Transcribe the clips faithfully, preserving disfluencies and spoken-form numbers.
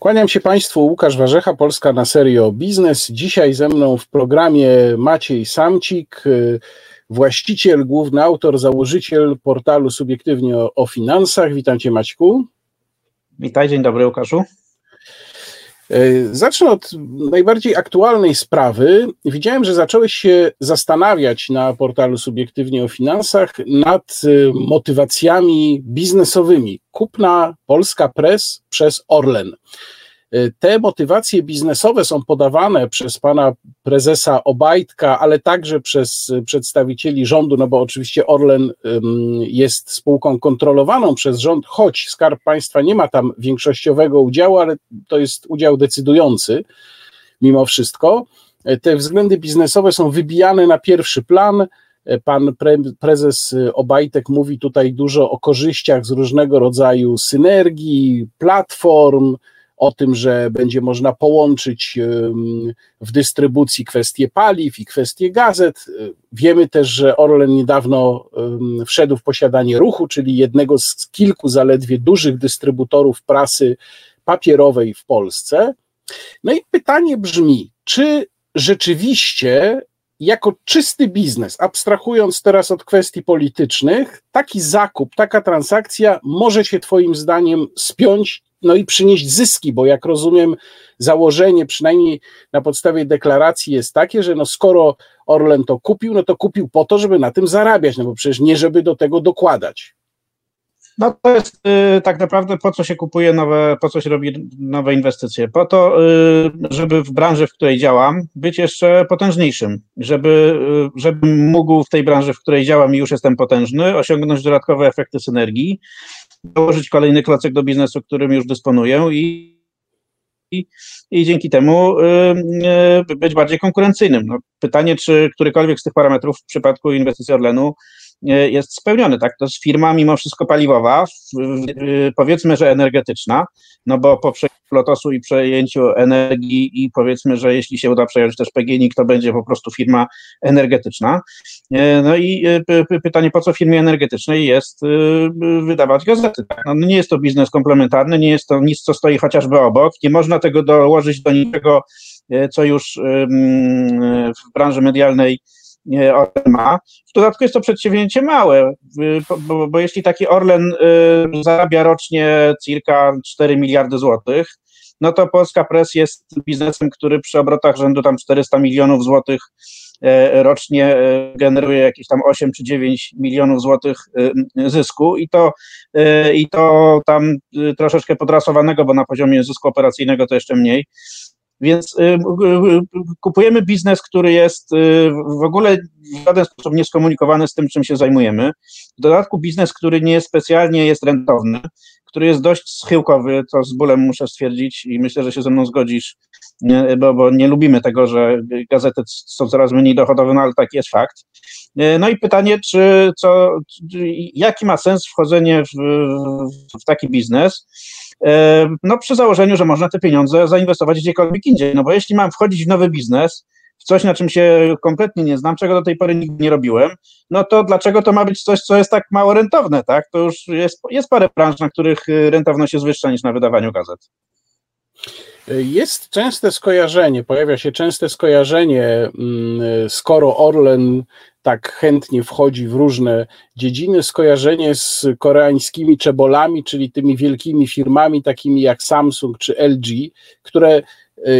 Kłaniam się Państwu, Łukasz Warzecha, Polska na serio biznes. Dzisiaj ze mną w programie Maciej Samcik, właściciel, główny autor, założyciel portalu Subiektywnie o, o finansach. Witam Cię, Maćku. Witaj, dzień dobry, Łukaszu. Zacznę od najbardziej aktualnej sprawy. Widziałem, że zacząłeś się zastanawiać na portalu Subiektywnie o finansach nad motywacjami biznesowymi kupna Polska Press przez Orlen. Te motywacje biznesowe są podawane przez pana prezesa Obajtka, ale także przez przedstawicieli rządu, no bo oczywiście Orlen jest spółką kontrolowaną przez rząd, choć Skarb Państwa nie ma tam większościowego udziału, ale to jest udział decydujący mimo wszystko. Te względy biznesowe są wybijane na pierwszy plan. Pan pre, prezes Obajtek mówi tutaj dużo o korzyściach z różnego rodzaju synergii, platform, o tym, że będzie można połączyć w dystrybucji kwestie paliw i kwestie gazet. Wiemy też, że Orlen niedawno wszedł w posiadanie Ruchu, czyli jednego z kilku zaledwie dużych dystrybutorów prasy papierowej w Polsce. No i pytanie brzmi, czy rzeczywiście jako czysty biznes, abstrahując teraz od kwestii politycznych, taki zakup, taka transakcja może się Twoim zdaniem spiąć, no i przynieść zyski, bo jak rozumiem założenie, przynajmniej na podstawie deklaracji jest takie, że no skoro Orlen to kupił, no to kupił po to, żeby na tym zarabiać, no bo przecież nie żeby do tego dokładać. No to jest y, tak naprawdę po co się kupuje nowe, po co się robi nowe inwestycje? Po to, y, żeby w branży, w której działam, być jeszcze potężniejszym, żeby, y, żebym mógł w tej branży, w której działam i już jestem potężny, osiągnąć dodatkowe efekty synergii, dołożyć kolejny klocek do biznesu, którym już dysponuję i, i, i dzięki temu y, y, być bardziej konkurencyjnym. No, pytanie, czy którykolwiek z tych parametrów w przypadku inwestycji Orlenu y, jest spełniony. Tak? To jest firma mimo wszystko paliwowa, y, y, powiedzmy, że energetyczna, no bo po przejęciu Lotosu i przejęciu energii i powiedzmy, że jeśli się uda przejąć też PGNiG, to będzie po prostu firma energetyczna. Y, no i y, y, pytanie, po co firmie energetycznej jest y, y, wydawać gazety? Tak? No, nie jest to biznes komplementarny, nie jest to nic, co stoi chociażby obok, nie można tego dołożyć do niczego, co już w branży medialnej Orlen ma. W dodatku jest to przedsięwzięcie małe, bo, bo jeśli taki Orlen zarabia rocznie cirka cztery miliardy złotych, no to Polska Press jest biznesem, który przy obrotach rzędu tam czterysta milionów złotych rocznie generuje jakieś tam osiem czy dziewięć milionów złotych zysku i to, i to tam troszeczkę podrasowanego, bo na poziomie zysku operacyjnego to jeszcze mniej. Więc kupujemy biznes, który jest w ogóle w żaden sposób nieskomunikowany z tym, czym się zajmujemy. W dodatku biznes, który nie specjalnie jest rentowny, który jest dość schyłkowy, to z bólem muszę stwierdzić i myślę, że się ze mną zgodzisz, bo, bo nie lubimy tego, że gazety są coraz mniej dochodowe, no ale taki jest fakt. No i pytanie, czy co, jaki ma sens wchodzenie w, w taki biznes? No przy założeniu, że można te pieniądze zainwestować gdziekolwiek indziej, no bo jeśli mam wchodzić w nowy biznes, w coś, na czym się kompletnie nie znam, czego do tej pory nigdy nie robiłem, no to dlaczego to ma być coś, co jest tak mało rentowne, tak? To już jest, jest parę branż, na których rentowność jest wyższa niż na wydawaniu gazet. Jest częste skojarzenie, pojawia się częste skojarzenie, skoro Orlen tak chętnie wchodzi w różne dziedziny, skojarzenie z koreańskimi czebolami, czyli tymi wielkimi firmami takimi jak Samsung czy L G, które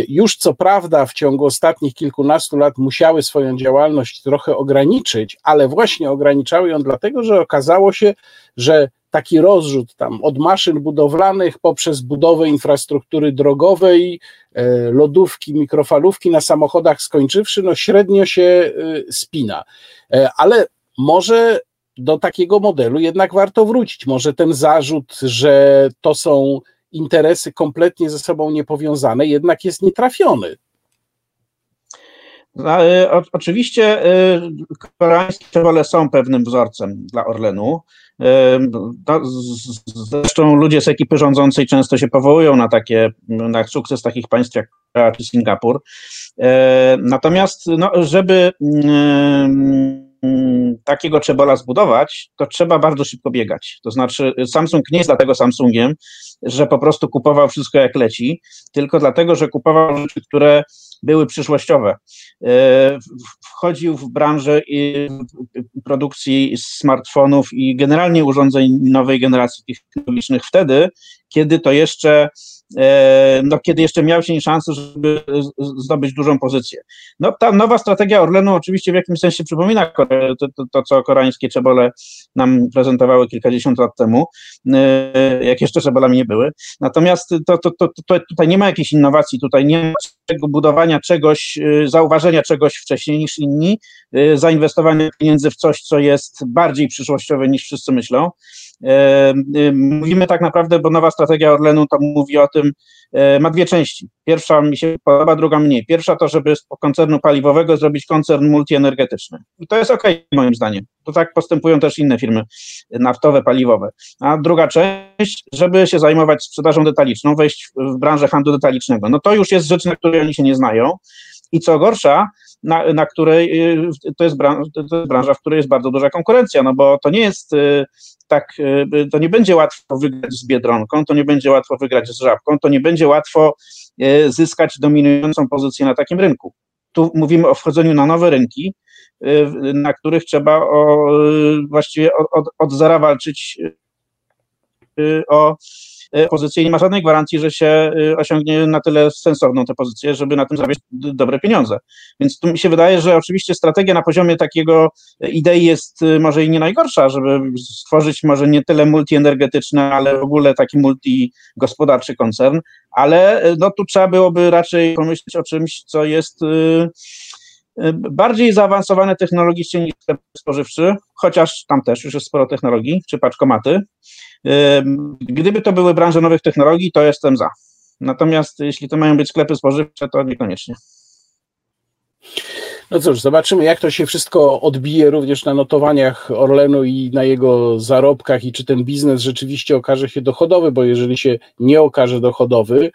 już co prawda w ciągu ostatnich kilkunastu lat musiały swoją działalność trochę ograniczyć, ale właśnie ograniczały ją dlatego, że okazało się, że taki rozrzut tam od maszyn budowlanych poprzez budowę infrastruktury drogowej, lodówki, mikrofalówki na samochodach skończywszy, no średnio się spina. Ale może do takiego modelu jednak warto wrócić. Może ten zarzut, że to są interesy kompletnie ze sobą niepowiązane, jednak jest nietrafiony. No, o, oczywiście koreańskie czebole są pewnym wzorcem dla Orlenu. Zresztą ludzie z ekipy rządzącej często się powołują na takie, na sukces takich państw jak Korea czy Singapur. Natomiast, no, żeby takiego czebola zbudować, to trzeba bardzo szybko biegać. To znaczy Samsung nie jest dlatego Samsungiem, że po prostu kupował wszystko jak leci, tylko dlatego, że kupował rzeczy, które były przyszłościowe. Wchodził w branżę produkcji smartfonów i generalnie urządzeń nowej generacji technologicznych wtedy, kiedy to jeszcze, no kiedy jeszcze miał się szansę, żeby zdobyć dużą pozycję. No ta nowa strategia Orlenu oczywiście w jakimś sensie przypomina to, to, to co koreańskie czebole nam prezentowały kilkadziesiąt lat temu, jak jeszcze czebolami nie były. Natomiast to, to, to, to tutaj nie ma jakiejś innowacji, tutaj nie ma tego budowania czegoś, zauważenia czegoś wcześniej niż inni, zainwestowania pieniędzy w coś, co jest bardziej przyszłościowe niż wszyscy myślą. Mówimy tak naprawdę, bo nowa strategia Orlenu to mówi o tym, ma dwie części. Pierwsza mi się podoba, druga mniej. Pierwsza to, żeby z koncernu paliwowego zrobić koncern multienergetyczny. I to jest okej, moim zdaniem. To tak postępują też inne firmy naftowe, paliwowe. A druga część, żeby się zajmować sprzedażą detaliczną, wejść w branżę handlu detalicznego. No to już jest rzecz, na której oni się nie znają. I co gorsza, na, na której to jest, branża, to jest branża, w której jest bardzo duża konkurencja, no bo to nie jest tak, to nie będzie łatwo wygrać z Biedronką, to nie będzie łatwo wygrać z Żabką, to nie będzie łatwo zyskać dominującą pozycję na takim rynku. Tu mówimy o wchodzeniu na nowe rynki, na których trzeba o, właściwie od, od, od zera walczyć o pozycję. Nie ma żadnej gwarancji, że się osiągnie na tyle sensowną tę pozycję, żeby na tym zarabiać dobre pieniądze. Więc tu mi się wydaje, że oczywiście strategia na poziomie takiego idei jest może i nie najgorsza, żeby stworzyć może nie tyle multienergetyczny, ale w ogóle taki multigospodarczy koncern, ale no tu trzeba byłoby raczej pomyśleć o czymś, co jest bardziej zaawansowane technologicznie niż sklep spożywczy, chociaż tam też już jest sporo technologii, czy paczkomaty. Gdyby to były branże nowych technologii, to jestem za. Natomiast jeśli to mają być sklepy spożywcze, to niekoniecznie. No cóż, zobaczymy, jak to się wszystko odbije również na notowaniach Orlenu i na jego zarobkach i czy ten biznes rzeczywiście okaże się dochodowy, bo jeżeli się nie okaże dochodowy,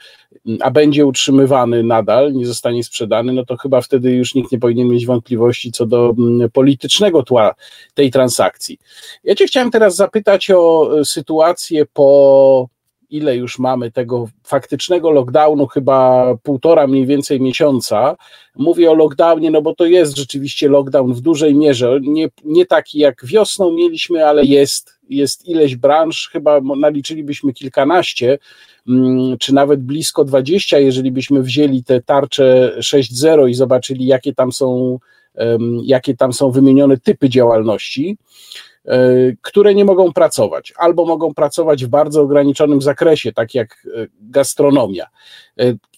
a będzie utrzymywany nadal, nie zostanie sprzedany, no to chyba wtedy już nikt nie powinien mieć wątpliwości co do politycznego tła tej transakcji. Ja Cię chciałem teraz zapytać o sytuację po... ile już mamy tego faktycznego lockdownu, chyba półtora mniej więcej miesiąca. Mówię o lockdownie, no bo to jest rzeczywiście lockdown w dużej mierze, nie, nie taki jak wiosną mieliśmy, ale jest, jest ileś branż, chyba naliczylibyśmy kilkanaście, czy nawet blisko dwadzieścia, jeżeli byśmy wzięli te tarcze sześć zero i zobaczyli, jakie tam są, jakie tam są wymienione typy działalności, które nie mogą pracować, albo mogą pracować w bardzo ograniczonym zakresie, tak jak gastronomia.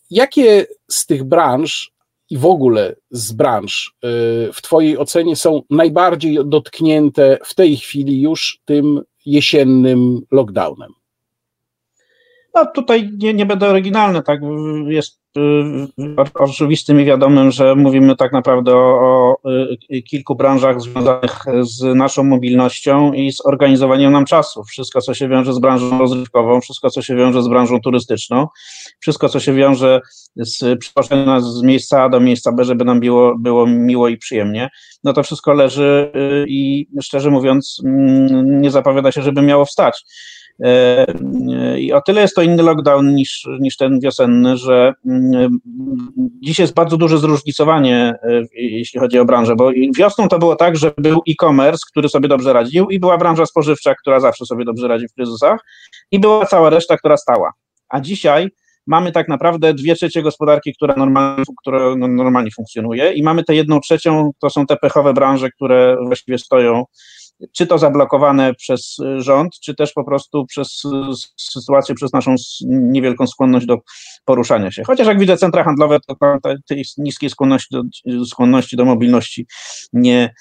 Jakie z tych branż i w ogóle z branż w Twojej ocenie są najbardziej dotknięte w tej chwili już tym jesiennym lockdownem? No tutaj nie, nie będę oryginalny, tak jest oczywistym i wiadomym, że mówimy tak naprawdę o, o kilku branżach związanych z naszą mobilnością i z organizowaniem nam czasu. Wszystko, co się wiąże z branżą rozrywkową, wszystko, co się wiąże z branżą turystyczną, wszystko, co się wiąże z przenoszeniem nas z miejsca A do miejsca B, żeby nam było, było miło i przyjemnie, no to wszystko leży i szczerze mówiąc nie zapowiada się, żeby miało wstać. I o tyle jest to inny lockdown niż, niż ten wiosenny, że dziś jest bardzo duże zróżnicowanie, jeśli chodzi o branżę, bo wiosną to było tak, że był e-commerce, który sobie dobrze radził i była branża spożywcza, która zawsze sobie dobrze radzi w kryzysach i była cała reszta, która stała. A dzisiaj mamy tak naprawdę dwie trzecie gospodarki, która normalnie, która normalnie funkcjonuje i mamy tę jedną trzecią, to są te pechowe branże, które właściwie stoją czy to zablokowane przez rząd, czy też po prostu przez sytuację, przez naszą niewielką skłonność do poruszania się. Chociaż jak widzę centra handlowe, to tej niskiej skłonności do, skłonności do mobilności nie,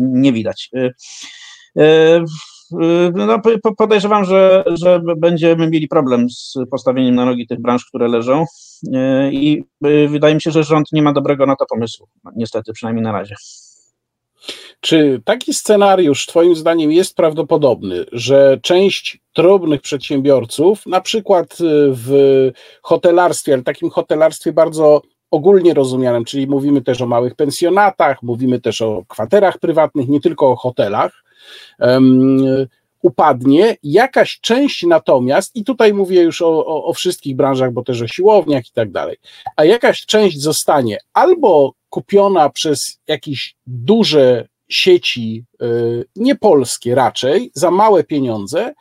nie widać. No, podejrzewam, że, że będziemy mieli problem z postawieniem na nogi tych branż, które leżą i wydaje mi się, że rząd nie ma dobrego na to pomysłu, niestety, przynajmniej na razie. Czy taki scenariusz Twoim zdaniem jest prawdopodobny, że część drobnych przedsiębiorców, na przykład w hotelarstwie, ale takim hotelarstwie bardzo ogólnie rozumianym, czyli mówimy też o małych pensjonatach, mówimy też o kwaterach prywatnych, nie tylko o hotelach, um, upadnie, jakaś część natomiast, i tutaj mówię już o, o, o wszystkich branżach, bo też o siłowniach i tak dalej, a jakaś część zostanie albo kupiona przez jakieś duże sieci, y, niepolskie raczej, za małe pieniądze,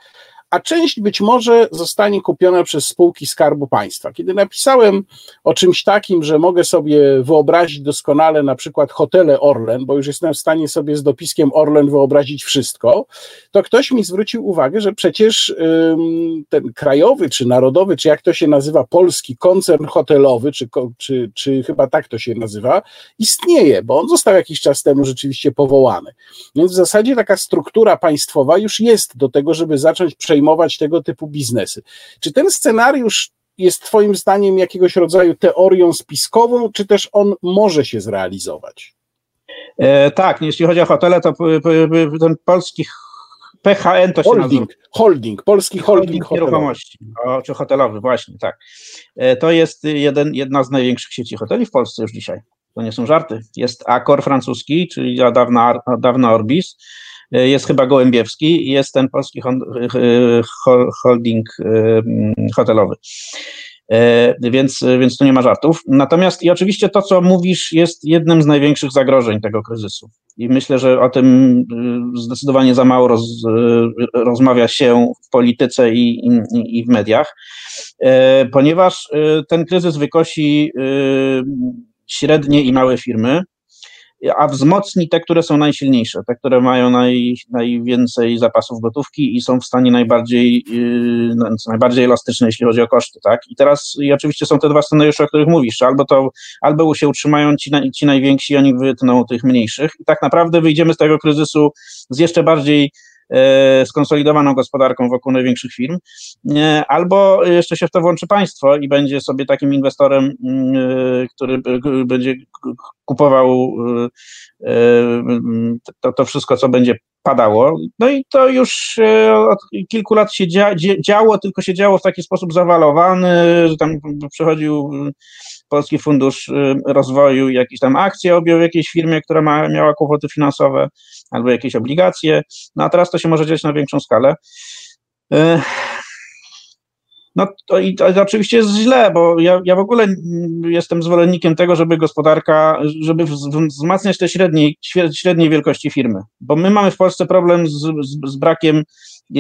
a część być może zostanie kupiona przez spółki Skarbu Państwa. Kiedy napisałem o czymś takim, że mogę sobie wyobrazić doskonale na przykład hotele Orlen, bo już jestem w stanie sobie z dopiskiem Orlen wyobrazić wszystko, to ktoś mi zwrócił uwagę, że przecież ym, ten krajowy, czy narodowy, czy jak to się nazywa, polski koncern hotelowy, czy, czy, czy chyba tak to się nazywa, istnieje, bo on został jakiś czas temu rzeczywiście powołany. Więc w zasadzie taka struktura państwowa już jest do tego, żeby zacząć przejmować tego typu biznesy. Czy ten scenariusz jest twoim zdaniem jakiegoś rodzaju teorią spiskową, czy też on może się zrealizować? E, tak, jeśli chodzi o hotele, to ten polski P H N to holding, się nazywa. Holding, polski holding, holding nieruchomości, o, czy hotelowy, właśnie, tak. E, to jest jeden, jedna z największych sieci hoteli w Polsce już dzisiaj. To nie są żarty. Jest Accor francuski, czyli dawna, dawna Orbis, jest chyba Gołębiewski, jest ten polski holding hotelowy. Więc, więc tu nie ma żartów. Natomiast i oczywiście to, co mówisz, jest jednym z największych zagrożeń tego kryzysu. I myślę, że o tym zdecydowanie za mało roz, rozmawia się w polityce i, i, i w mediach, ponieważ ten kryzys wykosi średnie i małe firmy, a wzmocni te, które są najsilniejsze, te, które mają naj, najwięcej zapasów gotówki i są w stanie najbardziej, yy, najbardziej elastyczne, jeśli chodzi o koszty, tak? I teraz i oczywiście są te dwa scenariusze, o których mówisz, albo to, albo się utrzymają ci, na, ci najwięksi, oni wytną tych mniejszych i tak naprawdę wyjdziemy z tego kryzysu z jeszcze bardziej skonsolidowaną gospodarką wokół największych firm, albo jeszcze się w to włączy państwo i będzie sobie takim inwestorem, który będzie kupował to, to wszystko, co będzie padało. No i to już od kilku lat się dzia, działo, tylko się działo w taki sposób zawalowany, że tam przychodził Polski Fundusz Rozwoju i jakieś tam akcje objął w jakiejś firmie, która ma, miała kłopoty finansowe, albo jakieś obligacje. No a teraz to się może dziać na większą skalę. No to, i to, to oczywiście jest źle, bo ja, ja w ogóle jestem zwolennikiem tego, żeby gospodarka, żeby wzmacniać te średniej, średniej wielkości firmy, bo my mamy w Polsce problem z, z, z brakiem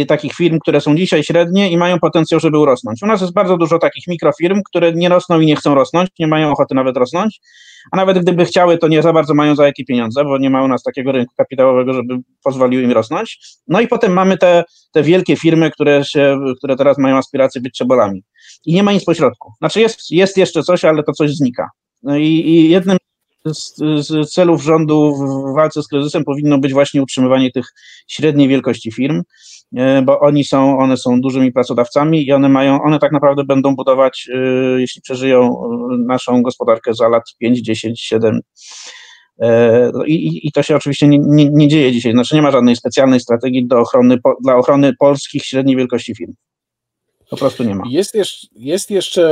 takich firm, które są dzisiaj średnie i mają potencjał, żeby urosnąć. U nas jest bardzo dużo takich mikrofirm, które nie rosną i nie chcą rosnąć, nie mają ochoty nawet rosnąć, a nawet gdyby chciały, to nie za bardzo mają za jakie pieniądze, bo nie ma u nas takiego rynku kapitałowego, żeby pozwolił im rosnąć. No i potem mamy te, te wielkie firmy, które, się, które teraz mają aspiracje być czebolami. I nie ma nic pośrodku. Znaczy jest, jest jeszcze coś, ale to coś znika. No i, i jednym Z, z celów rządu w walce z kryzysem powinno być właśnie utrzymywanie tych średniej wielkości firm, bo oni są, one są dużymi pracodawcami i one mają, one tak naprawdę będą budować, jeśli przeżyją, naszą gospodarkę za lat pięć, dziesięć, siedem. I, i to się oczywiście nie, nie, nie dzieje dzisiaj, znaczy nie ma żadnej specjalnej strategii do ochrony, dla ochrony polskich średniej wielkości firm. Po prostu nie ma. Jest jeszcze, jest jeszcze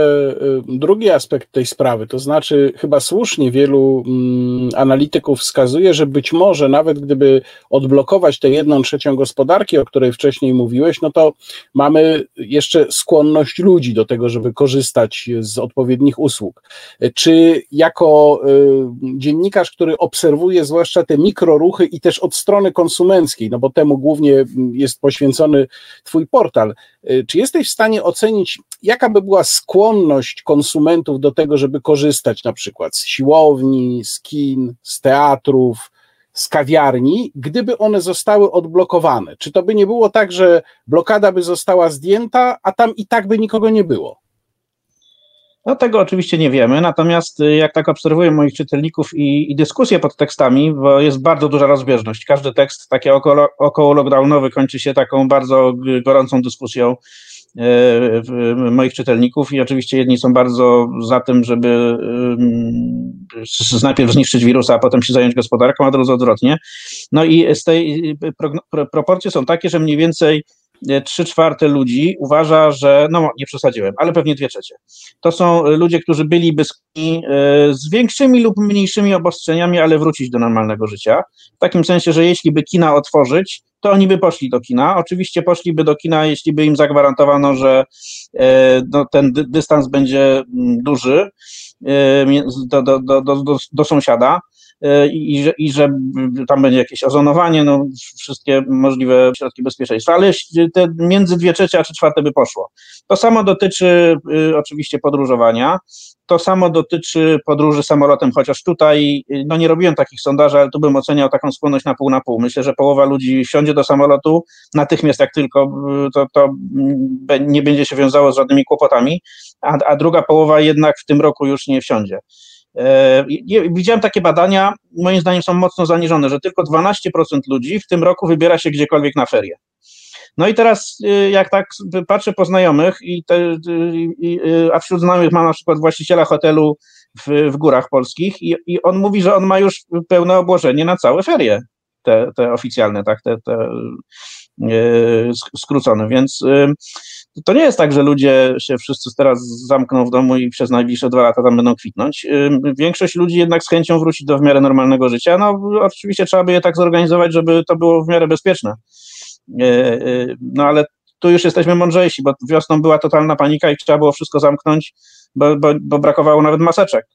drugi aspekt tej sprawy, to znaczy chyba słusznie wielu mm, analityków wskazuje, że być może nawet gdyby odblokować tę jedną trzecią gospodarki, o której wcześniej mówiłeś, no to mamy jeszcze skłonność ludzi do tego, żeby korzystać z odpowiednich usług. Czy jako y, dziennikarz, który obserwuje zwłaszcza te mikroruchy i też od strony konsumenckiej, no bo temu głównie jest poświęcony twój portal, y, czy jesteś w stanie ocenić, jaka by była skłonność konsumentów do tego, żeby korzystać na przykład z siłowni, z kin, z teatrów, z kawiarni, gdyby one zostały odblokowane? Czy to by nie było tak, że blokada by została zdjęta, a tam i tak by nikogo nie było? No tego oczywiście nie wiemy, natomiast jak tak obserwuję moich czytelników i, i dyskusje pod tekstami, bo jest bardzo duża rozbieżność. Każdy tekst taki około, około lockdownowy kończy się taką bardzo gorącą dyskusją moich czytelników i oczywiście jedni są bardzo za tym, żeby najpierw zniszczyć wirusa, a potem się zająć gospodarką, a drudzy odwrotnie. No i z tej proporcje są takie, że mniej więcej trzy czwarte ludzi uważa, że, no nie przesadziłem, ale pewnie dwie trzecie. To są ludzie, którzy byliby skłonni z większymi lub mniejszymi obostrzeniami, ale wrócić do normalnego życia. W takim sensie, że jeśli by kina otworzyć, to oni by poszli do kina. Oczywiście poszliby do kina, jeśli by im zagwarantowano, że no, ten dystans będzie duży do, do, do, do, do sąsiada. I że, i że tam będzie jakieś ozonowanie, no wszystkie możliwe środki bezpieczeństwa, ale te między dwie trzecie a trzy czwarte by poszło. To samo dotyczy y, oczywiście podróżowania, to samo dotyczy podróży samolotem, chociaż tutaj, no nie robiłem takich sondaży, ale tu bym oceniał taką skłonność na pół na pół. Myślę, że połowa ludzi wsiądzie do samolotu, natychmiast jak tylko to, to nie będzie się wiązało z żadnymi kłopotami, a, a druga połowa jednak w tym roku już nie wsiądzie. Widziałem takie badania, moim zdaniem są mocno zaniżone, że tylko dwanaście procent ludzi w tym roku wybiera się gdziekolwiek na ferie. No i teraz jak tak patrzę po znajomych, i te, i, a wśród znajomych mam na przykład właściciela hotelu w, w górach polskich i, i on mówi, że on ma już pełne obłożenie na całe ferie, te, te oficjalne, tak, te, te yy, skrócone, więc... Yy, To nie jest tak, że ludzie się wszyscy teraz zamkną w domu i przez najbliższe dwa lata tam będą kwitnąć. Większość ludzi jednak z chęcią wróci do w miarę normalnego życia. No oczywiście trzeba by je tak zorganizować, żeby to było w miarę bezpieczne. No ale tu już jesteśmy mądrzejsi, bo wiosną była totalna panika i trzeba było wszystko zamknąć, bo, bo, bo brakowało nawet maseczek.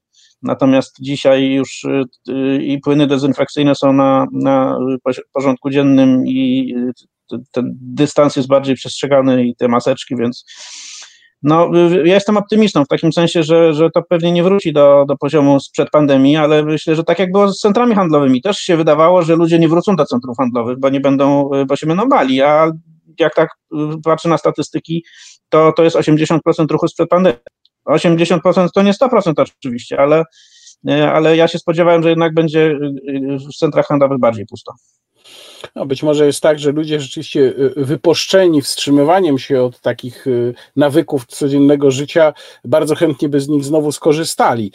Natomiast dzisiaj już i płyny dezynfekcyjne są na, na porządku dziennym i ten dystans jest bardziej przestrzegany i te maseczki, więc no, ja jestem optymistą w takim sensie, że, że to pewnie nie wróci do, do poziomu sprzed pandemii, ale myślę, że tak jak było z centrami handlowymi, też się wydawało, że ludzie nie wrócą do centrów handlowych, bo nie będą, bo się będą bali, a jak tak patrzę na statystyki, to, to jest osiemdziesiąt procent ruchu sprzed pandemii. osiemdziesiąt procent to nie sto procent oczywiście, ale, ale ja się spodziewałem, że jednak będzie w centrach handlowych bardziej pusto. No, być może jest tak, że ludzie rzeczywiście wypuszczeni wstrzymywaniem się od takich nawyków codziennego życia bardzo chętnie by z nich znowu skorzystali.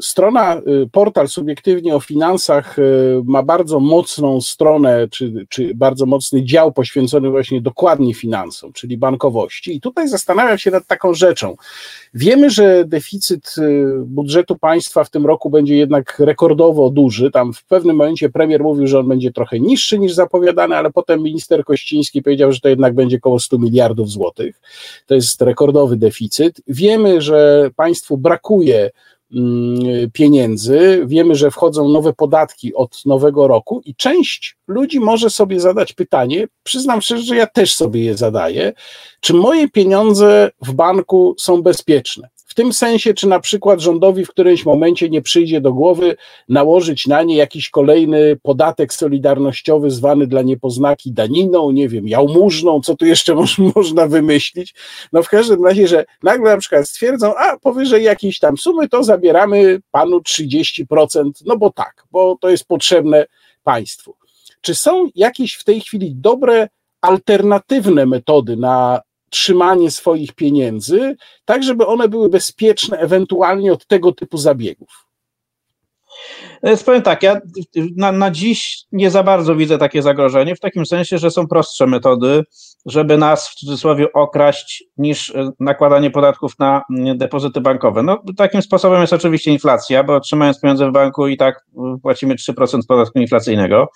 Strona, portal Subiektywnie o finansach ma bardzo mocną stronę, czy, czy bardzo mocny dział poświęcony właśnie dokładnie finansom, czyli bankowości. I tutaj zastanawiam się nad taką rzeczą. Wiemy, że deficyt budżetu państwa w tym roku będzie jednak rekordowo duży. Tam w pewnym momencie premier mówił, że on będzie trochę niższy niż zapowiadany, ale potem minister Kościński powiedział, że to jednak będzie około stu miliardów złotych. To jest rekordowy deficyt. Wiemy, że państwu brakuje pieniędzy, wiemy, że wchodzą nowe podatki od nowego roku i część ludzi może sobie zadać pytanie, przyznam szczerze, że ja też sobie je zadaję, czy moje pieniądze w banku są bezpieczne? W tym sensie, czy na przykład rządowi w którymś momencie nie przyjdzie do głowy nałożyć na nie jakiś kolejny podatek solidarnościowy zwany dla niepoznaki daniną, nie wiem, jałmużną, co tu jeszcze moż, można wymyślić. No w każdym razie, że nagle na przykład stwierdzą, a powyżej jakiejś tam sumy to zabieramy panu trzydzieści procent, no bo tak, bo to jest potrzebne państwu. Czy są jakieś w tej chwili dobre, alternatywne metody na trzymanie swoich pieniędzy, tak żeby one były bezpieczne ewentualnie od tego typu zabiegów? Powiem tak, ja na, na dziś nie za bardzo widzę takie zagrożenie, w takim sensie, że są prostsze metody, żeby nas w cudzysłowie okraść niż nakładanie podatków na depozyty bankowe. No, takim sposobem jest oczywiście inflacja, bo trzymając pieniądze w banku i tak płacimy trzy procent podatku inflacyjnego.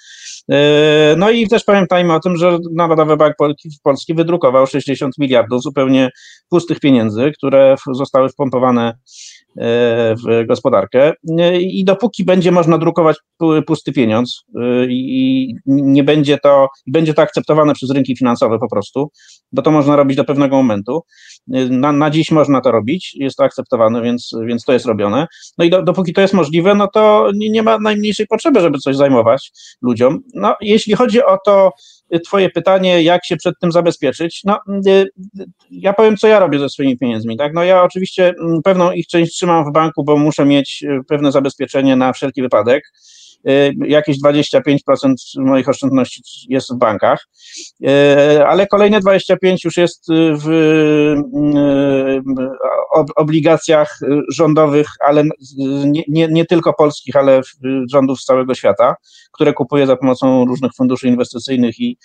No i też pamiętajmy o tym, że Narodowy Bank Polski wydrukował sześćdziesiąt miliardów zupełnie pustych pieniędzy, które zostały wpompowane w gospodarkę i dopóki będzie można drukować pusty pieniądz i nie będzie to, będzie to akceptowane przez rynki finansowe po prostu, bo to można robić do pewnego momentu. Na, na dziś można to robić, jest to akceptowane, więc, więc to jest robione. No i do, dopóki to jest możliwe, no to nie, nie ma najmniejszej potrzeby, żeby coś zajmować ludziom. No, jeśli chodzi o to twoje pytanie, jak się przed tym zabezpieczyć, no ja powiem, co ja robię ze swoimi pieniędzmi, tak? No ja oczywiście pewną ich część trzymam w banku, bo muszę mieć pewne zabezpieczenie na wszelki wypadek. Jakieś dwadzieścia pięć procent moich oszczędności jest w bankach, ale kolejne dwadzieścia pięć procent już jest w obligacjach rządowych, ale nie, nie, nie tylko polskich, ale rządów z całego świata, które kupuje za pomocą różnych funduszy inwestycyjnych i,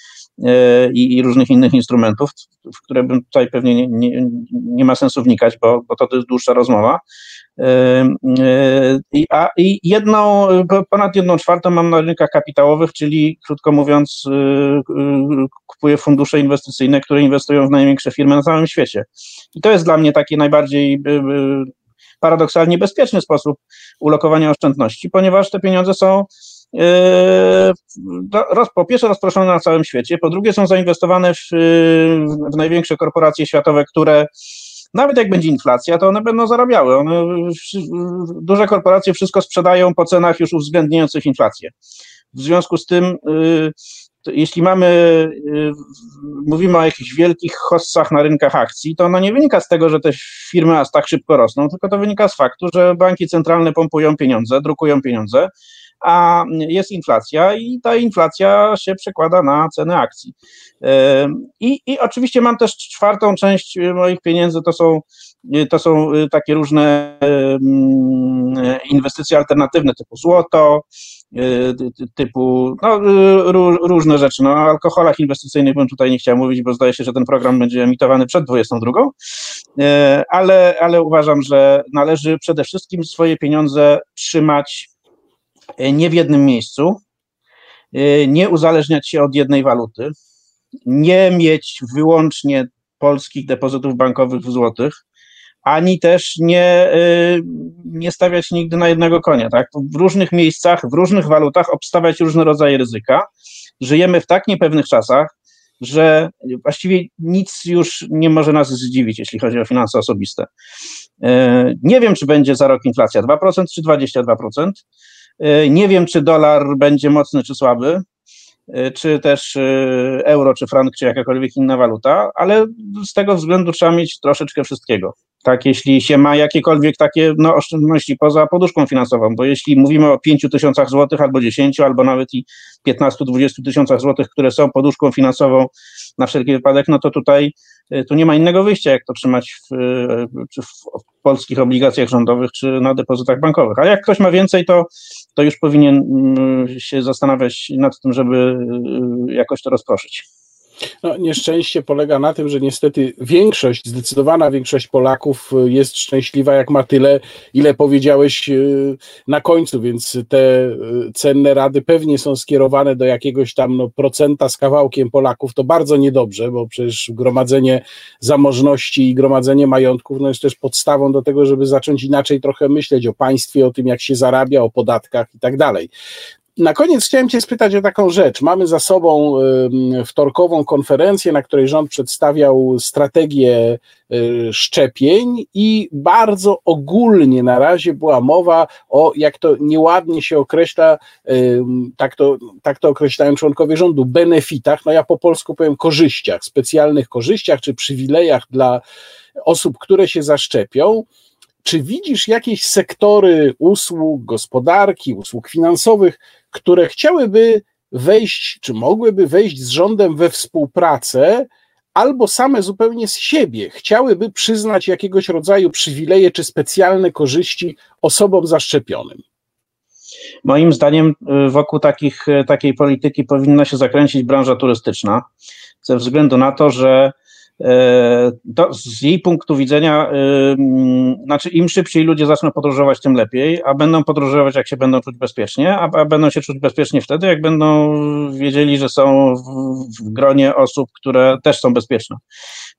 i, i różnych innych instrumentów, w które bym tutaj pewnie nie, nie, nie ma sensu wnikać, bo, bo to jest dłuższa rozmowa. I, a, i jedną, ponad jedną czwartą mam na rynkach kapitałowych, czyli krótko mówiąc kupuję fundusze inwestycyjne, które inwestują w największe firmy na całym świecie. I to jest dla mnie taki najbardziej paradoksalnie bezpieczny sposób ulokowania oszczędności, ponieważ te pieniądze są po pierwsze rozproszone na całym świecie, po drugie są zainwestowane w, w największe korporacje światowe, które nawet jak będzie inflacja, to one będą zarabiały. One, duże korporacje wszystko sprzedają po cenach już uwzględniających inflację. W związku z tym, jeśli mamy, mówimy o jakichś wielkich hossach na rynkach akcji, to ono nie wynika z tego, że te firmy aż tak szybko rosną, tylko to wynika z faktu, że banki centralne pompują pieniądze, drukują pieniądze, a jest inflacja i ta inflacja się przekłada na ceny akcji. I, i oczywiście mam też czwartą część moich pieniędzy, to są, to są takie różne inwestycje alternatywne typu złoto, typu no, różne rzeczy. No, o alkoholach inwestycyjnych bym tutaj nie chciał mówić, bo zdaje się, że ten program będzie emitowany przed dwudziestą drugą, ale, ale uważam, że należy przede wszystkim swoje pieniądze trzymać nie w jednym miejscu, nie uzależniać się od jednej waluty, nie mieć wyłącznie polskich depozytów bankowych w złotych, ani też nie, nie stawiać nigdy na jednego konia. Tak? W różnych miejscach, w różnych walutach obstawiać różne rodzaje ryzyka. Żyjemy w tak niepewnych czasach, że właściwie nic już nie może nas zdziwić, jeśli chodzi o finanse osobiste. Nie wiem, czy będzie za rok inflacja dwa procent czy dwadzieścia dwa procent. Nie wiem, czy dolar będzie mocny czy słaby, czy też euro, czy frank, czy jakakolwiek inna waluta, ale z tego względu trzeba mieć troszeczkę wszystkiego. Tak, jeśli się ma jakiekolwiek takie no, oszczędności poza poduszką finansową, bo jeśli mówimy o pięciu tysiącach złotych albo dziesięciu, albo nawet i piętnastu, dwudziestu tysiącach złotych, które są poduszką finansową na wszelki wypadek, no to tutaj tu nie ma innego wyjścia, jak to trzymać w, czy w polskich obligacjach rządowych, czy na depozytach bankowych. A jak ktoś ma więcej, to, to już powinien się zastanawiać nad tym, żeby jakoś to rozproszyć. No, nieszczęście polega na tym, że niestety większość, zdecydowana większość Polaków jest szczęśliwa, jak ma tyle, ile powiedziałeś na końcu, więc te cenne rady pewnie są skierowane do jakiegoś tam no, procenta z kawałkiem Polaków, to bardzo niedobrze, bo przecież gromadzenie zamożności i gromadzenie majątków no, jest też podstawą do tego, żeby zacząć inaczej trochę myśleć o państwie, o tym, jak się zarabia, o podatkach i tak dalej. Na koniec chciałem Cię spytać o taką rzecz. Mamy za sobą wtorkową konferencję, na której rząd przedstawiał strategię szczepień i bardzo ogólnie na razie była mowa o, jak to nieładnie się określa, tak to, tak to określają członkowie rządu, benefitach, no ja po polsku powiem korzyściach, specjalnych korzyściach czy przywilejach dla osób, które się zaszczepią. Czy widzisz jakieś sektory usług, gospodarki, usług finansowych, które chciałyby wejść, czy mogłyby wejść z rządem we współpracę, albo same zupełnie z siebie chciałyby przyznać jakiegoś rodzaju przywileje czy specjalne korzyści osobom zaszczepionym? Moim zdaniem wokół takich, takiej polityki powinna się zakręcić branża turystyczna, ze względu na to, że To z jej punktu widzenia, znaczy im szybciej ludzie zaczną podróżować, tym lepiej, a będą podróżować, jak się będą czuć bezpiecznie, a, a będą się czuć bezpiecznie wtedy, jak będą wiedzieli, że są w, w gronie osób, które też są bezpieczne.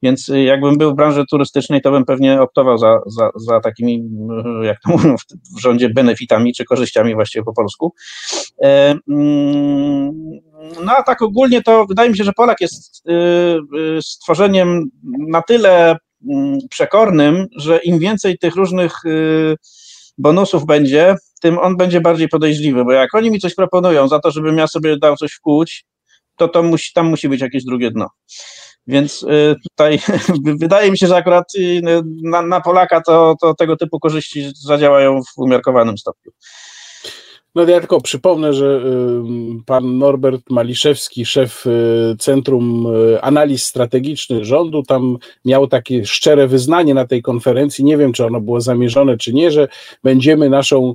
Więc jakbym był w branży turystycznej, to bym pewnie optował za, za, za takimi, jak to mówią w, w rządzie, benefitami czy korzyściami właściwie po polsku. E, mm, No a tak ogólnie to wydaje mi się, że Polak jest stworzeniem na tyle przekornym, że im więcej tych różnych bonusów będzie, tym on będzie bardziej podejrzliwy, bo jak oni mi coś proponują za to, żebym ja sobie dał coś wkuć, to, to musi, tam musi być jakieś drugie dno. Więc tutaj wydaje mi się, że akurat na, na Polaka to, to tego typu korzyści zadziałają w umiarkowanym stopniu. No ja tylko przypomnę, że pan Norbert Maliszewski, szef Centrum Analiz Strategicznych Rządu, tam miał takie szczere wyznanie na tej konferencji, nie wiem, czy ono było zamierzone, czy nie, że będziemy naszą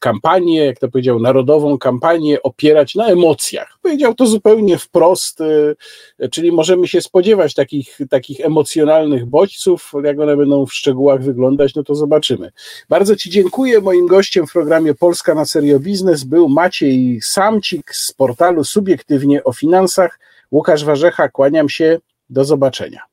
kampanię, jak to powiedział, narodową kampanię opierać na emocjach. Powiedział to zupełnie wprost, czyli możemy się spodziewać takich, takich emocjonalnych bodźców, jak one będą w szczegółach wyglądać, no to zobaczymy. Bardzo ci dziękuję. Moim gościem w programie Polska na serio biznes Biznes był Maciej Samcik z portalu Subiektywnie o finansach. Łukasz Warzecha, kłaniam się, do zobaczenia.